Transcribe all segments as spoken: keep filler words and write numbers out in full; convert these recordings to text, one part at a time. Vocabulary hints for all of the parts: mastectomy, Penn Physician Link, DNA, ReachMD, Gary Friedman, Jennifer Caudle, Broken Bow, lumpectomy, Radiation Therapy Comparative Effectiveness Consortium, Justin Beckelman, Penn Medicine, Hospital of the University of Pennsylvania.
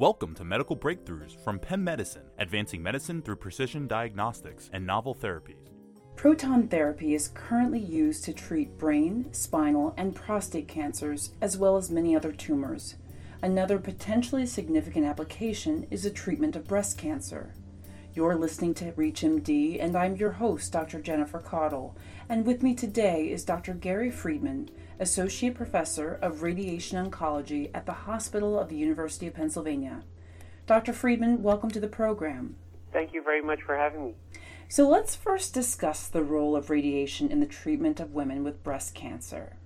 Welcome to Medical Breakthroughs from Penn Medicine, advancing medicine through precision diagnostics and novel therapies. Proton therapy is currently used to treat brain, spinal, and prostate cancers, as well as many other tumors. Another potentially significant application is the treatment of breast cancer. You're listening to ReachMD, and I'm your host, Doctor Jennifer Caudle, and with me today is Doctor Gary Friedman, Associate Professor of Radiation Oncology at the Hospital of the University of Pennsylvania. Doctor Friedman, welcome to the program. Thank you very much for having me. So let's first discuss the role of radiation in the treatment of women with breast cancer.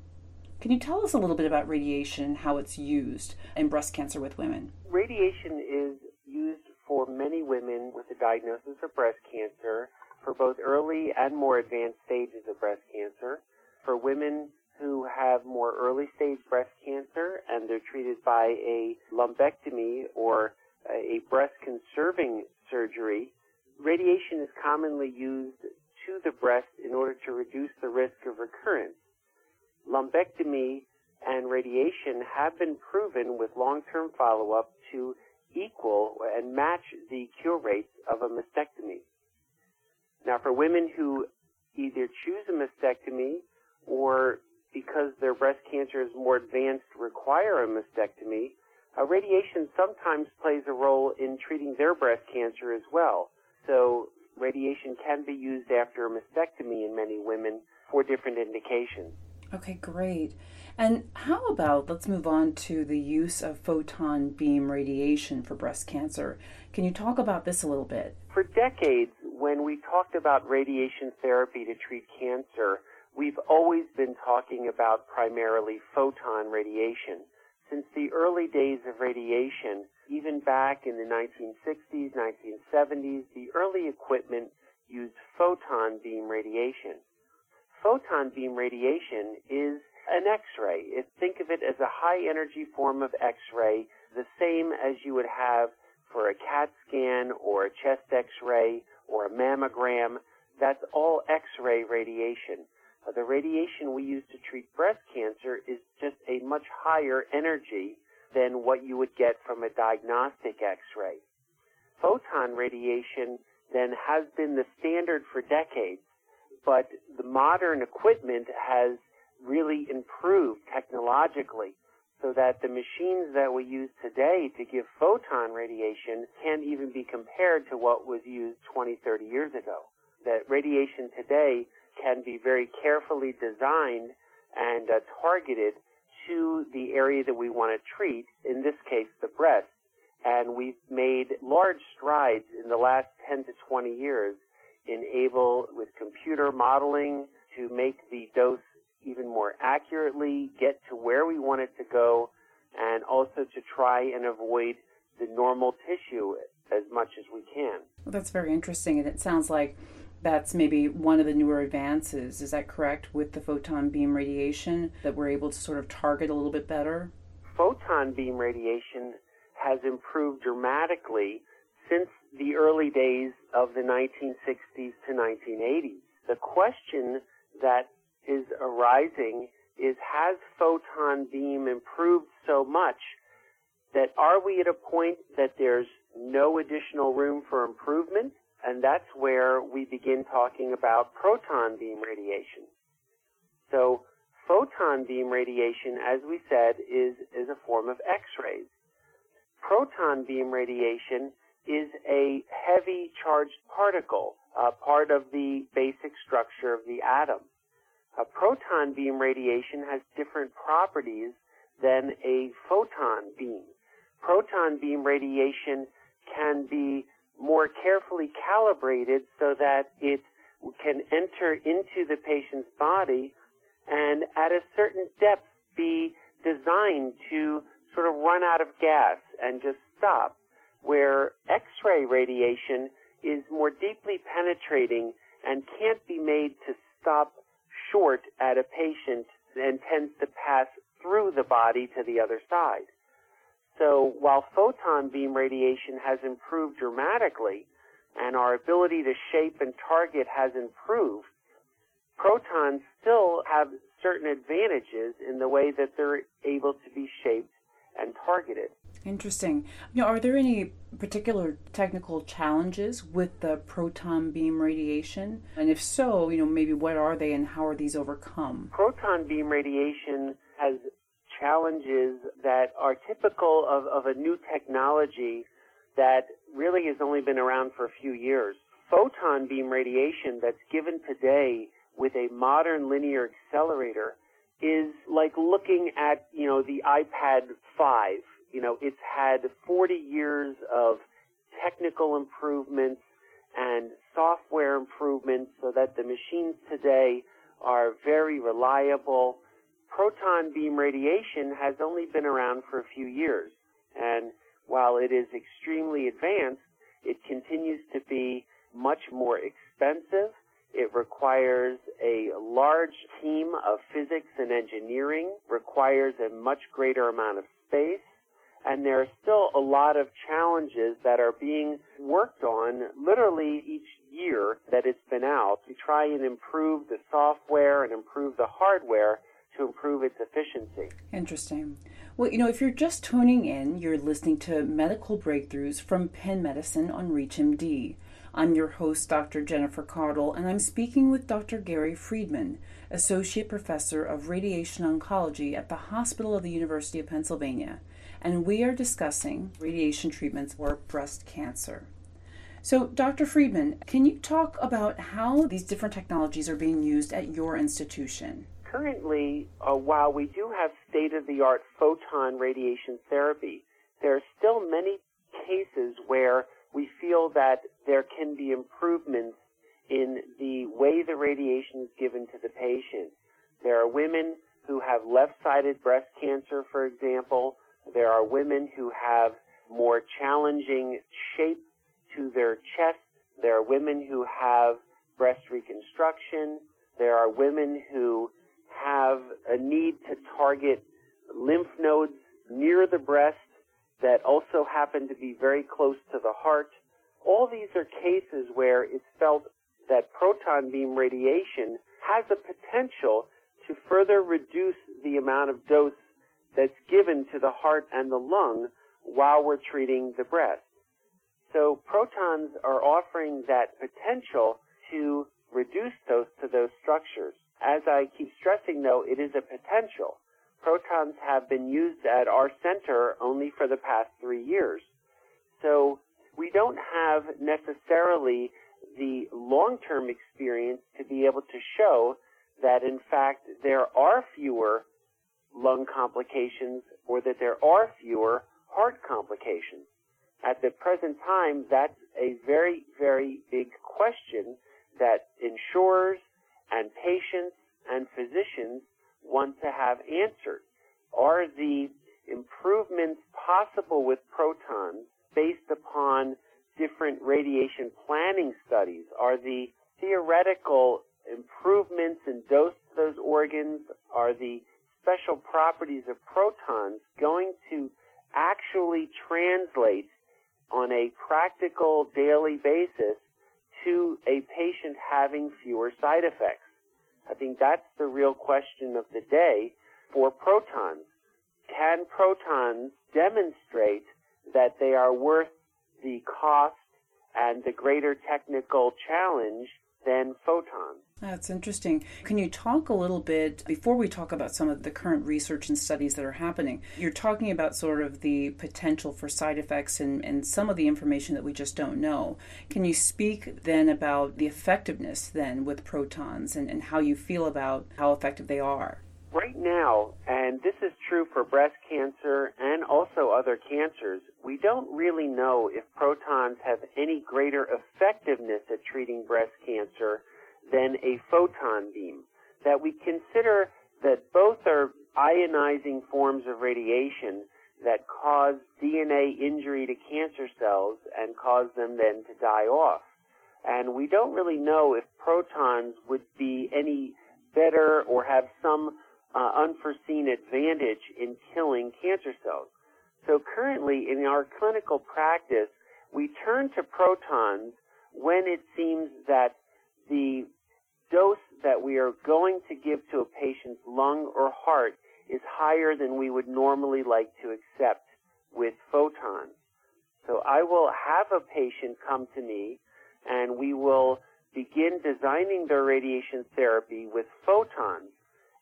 Can you tell us a little bit about radiation and how it's used in breast cancer with women? Radiation is used for many women with a diagnosis of breast cancer for both early and more advanced stages of breast cancer, for women who have more early-stage breast cancer and they're treated by a lumpectomy or a breast-conserving surgery. Radiation is commonly used to the breast in order to reduce the risk of recurrence. Lumpectomy and radiation have been proven with long-term follow-up to equal and match the cure rates of a mastectomy. Now, for women who either choose a mastectomy or because their breast cancer is more advanced require a mastectomy, uh, radiation sometimes plays a role in treating their breast cancer as well. So radiation can be used after a mastectomy in many women for different indications. Okay, great. And how about, let's move on to the use of photon beam radiation for breast cancer. Can you talk about this a little bit? For decades, when we talked about radiation therapy to treat cancer, we've always been talking about primarily photon radiation. Since the early days of radiation, even back in the nineteen sixties, nineteen seventies, the early equipment used photon beam radiation. Photon beam radiation is an X-ray. It, think of it as a high-energy form of X-ray, the same as you would have for a CAT scan or a chest X-ray or a mammogram. That's all X-ray radiation. The radiation we use to treat breast cancer is just a much higher energy than what you would get from a diagnostic X-ray. Photon radiation then has been the standard for decades, but the modern equipment has really improved technologically so that the machines that we use today to give photon radiation can't even be compared to what was used twenty, thirty years ago. That radiation today can be very carefully designed and uh, targeted to the area that we want to treat, in this case, the breast. And we've made large strides in the last ten to twenty years in able, with computer modeling, to make the dose even more accurately, get to where we want it to go, and also to try and avoid the normal tissue as much as we can. Well, that's very interesting, and it sounds like that's maybe one of the newer advances. Is that correct, with the photon beam radiation, that we're able to sort of target a little bit better? Photon beam radiation has improved dramatically since the early days of the nineteen sixties to nineteen eighties. The question that is arising is, has photon beam improved so much that are we at a point that there's no additional room for improvement? And that's where we begin talking about proton beam radiation. So photon beam radiation, as we said, is, is a form of X-rays. Proton beam radiation is a heavy charged particle, uh, part of the basic structure of the atom. A proton beam radiation has different properties than a photon beam. Proton beam radiation can be more carefully calibrated so that it can enter into the patient's body and at a certain depth be designed to sort of run out of gas and just stop, where X-ray radiation is more deeply penetrating and can't be made to stop short at a patient and tends to pass through the body to the other side. So while photon beam radiation has improved dramatically and our ability to shape and target has improved, protons still have certain advantages in the way that they're able to be shaped and targeted. Interesting. Now, are there any particular technical challenges with the proton beam radiation? And if so, you know, maybe what are they and how are these overcome? Proton beam radiation has challenges that are typical of, of a new technology that really has only been around for a few years. Photon beam radiation that's given today with a modern linear accelerator is like looking at, you know, the iPad five. You know, it's had forty years of technical improvements and software improvements so that the machines today are very reliable. Proton beam radiation has only been around for a few years, and while it is extremely advanced, it continues to be much more expensive. It requires a large team of physics and engineering, requires a much greater amount of space, and there are still a lot of challenges that are being worked on literally each year that it's been out to try and improve the software and improve the hardware to improve its efficiency. Interesting. Well, you know, if you're just tuning in, you're listening to Medical Breakthroughs from Penn Medicine on ReachMD. I'm your host, Doctor Jennifer Caudle, and I'm speaking with Doctor Gary Friedman, Associate Professor of Radiation Oncology at the Hospital of the University of Pennsylvania, and we are discussing radiation treatments for breast cancer. So, Doctor Friedman, can you talk about how these different technologies are being used at your institution? Currently, uh, while we do have state-of-the-art photon radiation therapy, there are still many cases where we feel that there can be improvements in the way the radiation is given to the patient. There are women who have left-sided breast cancer, for example. There are women who have more challenging shape to their chest. There are women who have breast reconstruction. There are women who have a need to target lymph nodes near the breast that also happen to be very close to the heart. All these are cases where it's felt that proton beam radiation has a potential to further reduce the amount of dose that's given to the heart and the lung while we're treating the breast. So protons are offering that potential to reduce dose to those structures. As I keep stressing, though, it is a potential. Protons have been used at our center only for the past three years. So we don't have necessarily the long-term experience to be able to show that, in fact, there are fewer lung complications or that there are fewer heart complications. At the present time, that's a very, very big question that insurers and patients and physicians want to have answered. Are the improvements possible with protons based upon different radiation planning studies? Are the theoretical improvements in dose to those organs, are the special properties of protons going to actually translate on a practical daily basis to a patient having fewer side effects? I think that's the real question of the day for protons. Can protons demonstrate that they are worth the cost and the greater technical challenge than photons? That's interesting. Can you talk a little bit, before we talk about some of the current research and studies that are happening, you're talking about sort of the potential for side effects and, and some of the information that we just don't know. Can you speak then about the effectiveness then with protons and, and how you feel about how effective they are? Right now, and this is true for breast cancer and also other cancers, we don't really know if protons have any greater effectiveness at treating breast cancer than a photon beam, that we consider that both are ionizing forms of radiation that cause D N A injury to cancer cells and cause them then to die off. And we don't really know if protons would be any better or have some uh, unforeseen advantage in killing cancer cells. So currently in our clinical practice, we turn to protons when it seems that the dose that we are going to give to a patient's lung or heart is higher than we would normally like to accept with photons. So I will have a patient come to me, and we will begin designing their radiation therapy with photons.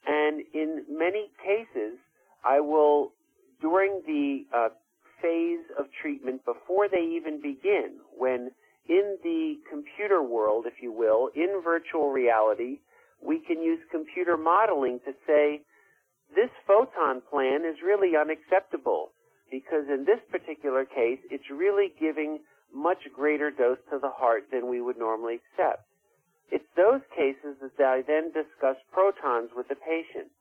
And in many cases, I will, during the uh, phase of treatment, before they even begin, when in the computer world, if you will, in virtual reality, we can use computer modeling to say, this photon plan is really unacceptable because in this particular case, it's really giving much greater dose to the heart than we would normally accept. It's those cases that I then discuss protons with the patient.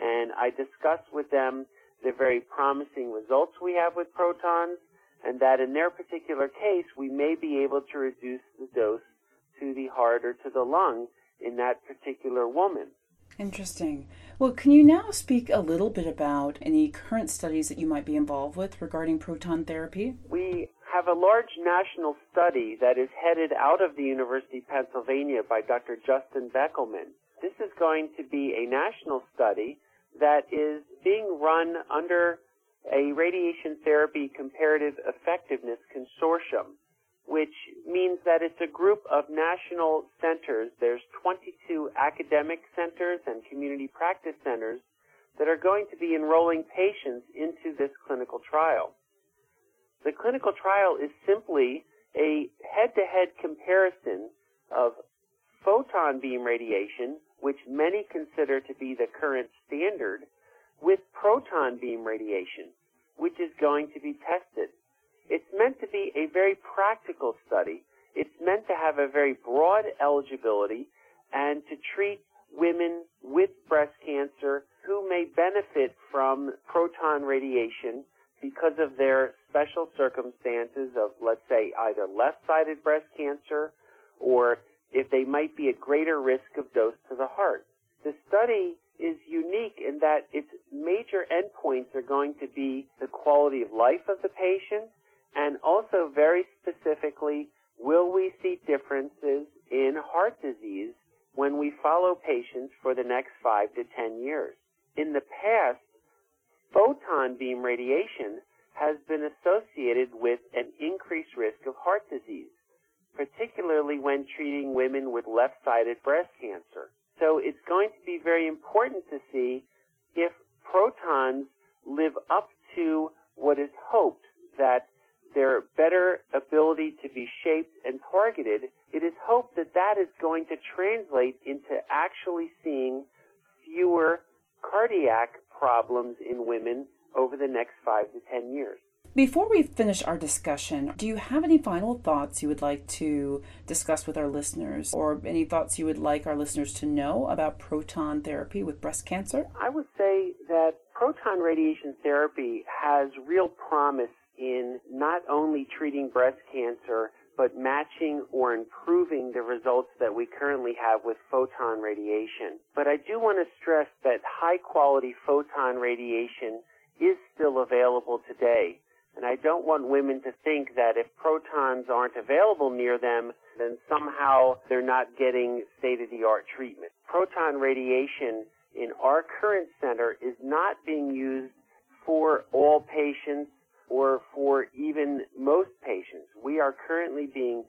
And I discuss with them the very promising results we have with protons, and that in their particular case, we may be able to reduce the dose to the heart or to the lung in that particular woman. Interesting. Well, can you now speak a little bit about any current studies that you might be involved with regarding proton therapy? We have a large national study that is headed out of the University of Pennsylvania by Doctor Justin Beckelman. This is going to be a national study that is being run under a Radiation Therapy Comparative Effectiveness Consortium, which means that it's a group of national centers. There's twenty-two academic centers and community practice centers that are going to be enrolling patients into this clinical trial. The clinical trial is simply a head-to-head comparison of photon beam radiation, which many consider to be the current standard, with proton beam radiation, which is going to be tested. It's meant to be a very practical study. It's meant to have a very broad eligibility and to treat women with breast cancer who may benefit from proton radiation because of their special circumstances of, let's say, either left-sided breast cancer or if they might be at greater risk of dose to the heart. The study is unique in that its major endpoints are going to be the quality of life of the patient, and also very specifically, will we see differences in heart disease when we follow patients for the next five to ten years? In the past, photon beam radiation has been associated with an increased risk of heart disease, particularly when treating women with left-sided breast cancer. So it's going to be very important to see if protons live up to what is hoped, that their better ability to be shaped and targeted. It is hoped that that is going to translate into actually seeing fewer cardiac problems in women over the next five to ten years. Before we finish our discussion, do you have any final thoughts you would like to discuss with our listeners, or any thoughts you would like our listeners to know about proton therapy with breast cancer? I would say that proton radiation therapy has real promise in not only treating breast cancer, but matching or improving the results that we currently have with photon radiation. But I do want to stress that high-quality photon radiation is still available today. And I don't want women to think that if protons aren't available near them, then somehow they're not getting state-of-the-art treatment. Proton radiation in our current center is not being used for all patients or for even most patients. We are currently being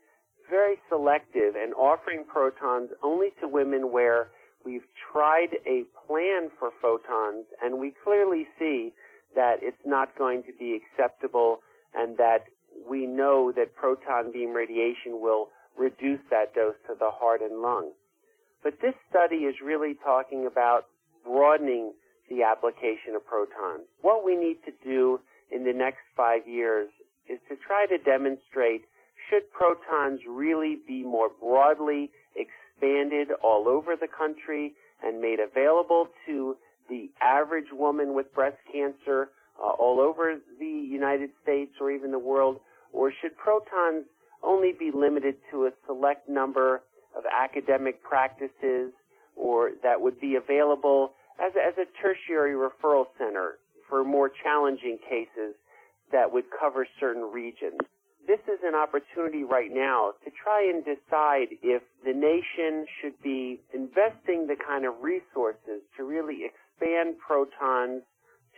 very selective and offering protons only to women where we've tried a plan for photons, and we clearly see that it's not going to be acceptable, and that we know that proton beam radiation will reduce that dose to the heart and lung. But this study is really talking about broadening the application of protons. What we need to do in the next five years is to try to demonstrate, should protons really be more broadly expanded all over the country and made available to the average woman with breast cancer uh, all over the United States or even the world, or should protons only be limited to a select number of academic practices, or that would be available as a, as a tertiary referral center for more challenging cases that would cover certain regions? This is an opportunity right now to try and decide if the nation should be investing the kind of resources to really expand expand protons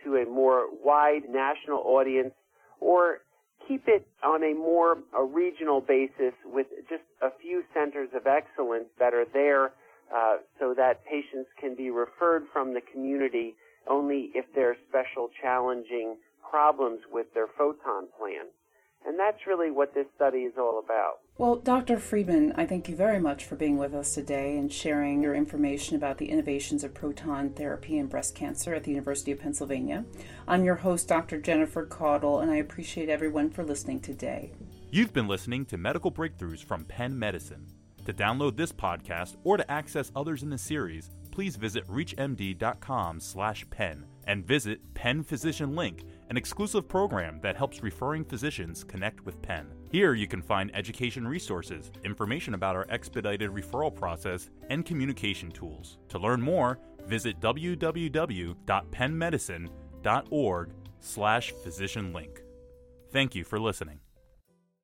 to a more wide national audience, or keep it on a more a regional basis with just a few centers of excellence that are there uh, so that patients can be referred from the community only if there are special challenging problems with their photon plan. And that's really what this study is all about. Well, Doctor Friedman, I thank you very much for being with us today and sharing your information about the innovations of proton therapy and breast cancer at the University of Pennsylvania. I'm your host, Doctor Jennifer Caudle, and I appreciate everyone for listening today. You've been listening to Medical Breakthroughs from Penn Medicine. To download this podcast or to access others in the series, please visit reach m d dot com slash penn and visit Penn Physician Link, an exclusive program that helps referring physicians connect with Penn. Here you can find education resources, information about our expedited referral process, and communication tools. To learn more, visit w w w dot penn medicine dot org slash physician link. Thank you for listening.